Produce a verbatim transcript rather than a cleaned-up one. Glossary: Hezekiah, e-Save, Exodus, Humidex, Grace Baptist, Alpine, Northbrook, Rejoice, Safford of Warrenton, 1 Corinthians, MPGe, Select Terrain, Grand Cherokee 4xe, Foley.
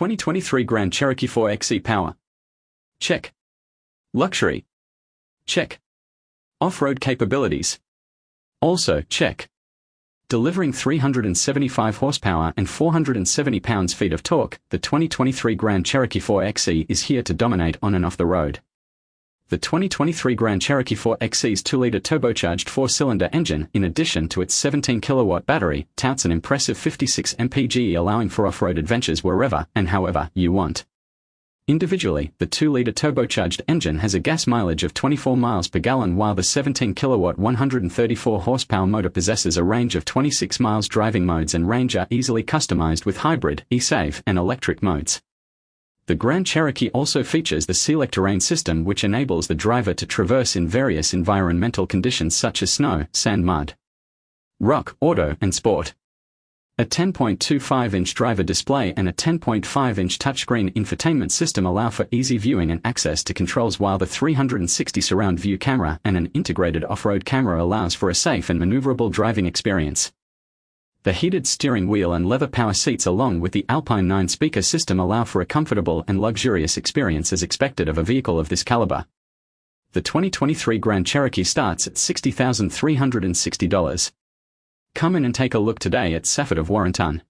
twenty twenty-three Grand Cherokee four X E power. Check. Luxury. Check. Off-road capabilities. Also, check. Delivering three hundred seventy-five horsepower and four hundred seventy pounds-feet of torque, the twenty twenty-three Grand Cherokee four X E is here to dominate on and off the road. The twenty twenty-three Grand Cherokee four X E's two liter turbocharged four-cylinder engine, in addition to its seventeen kilowatt battery, touts an impressive fifty-six M P G E, allowing for off-road adventures wherever and however you want. Individually, the two liter turbocharged engine has a gas mileage of twenty-four miles per gallon, while the seventeen kilowatt one hundred thirty-four horsepower motor possesses a range of twenty-six miles. Driving modes and range are easily customized with hybrid, e-Save, and electric modes. The Grand Cherokee also features the Select Terrain system, which enables the driver to traverse in various environmental conditions such as snow, sand, mud, rock, auto, and sport. A ten point two five inch driver display and a ten point five inch touchscreen infotainment system allow for easy viewing and access to controls, while the three sixty surround view camera and an integrated off-road camera allows for a safe and maneuverable driving experience. The heated steering wheel and leather power seats, along with the Alpine nine-speaker system, allow for a comfortable and luxurious experience as expected of a vehicle of this caliber. The twenty twenty-three Grand Cherokee starts at sixty thousand three hundred sixty dollars. Come in and take a look today at Safford of Warrenton.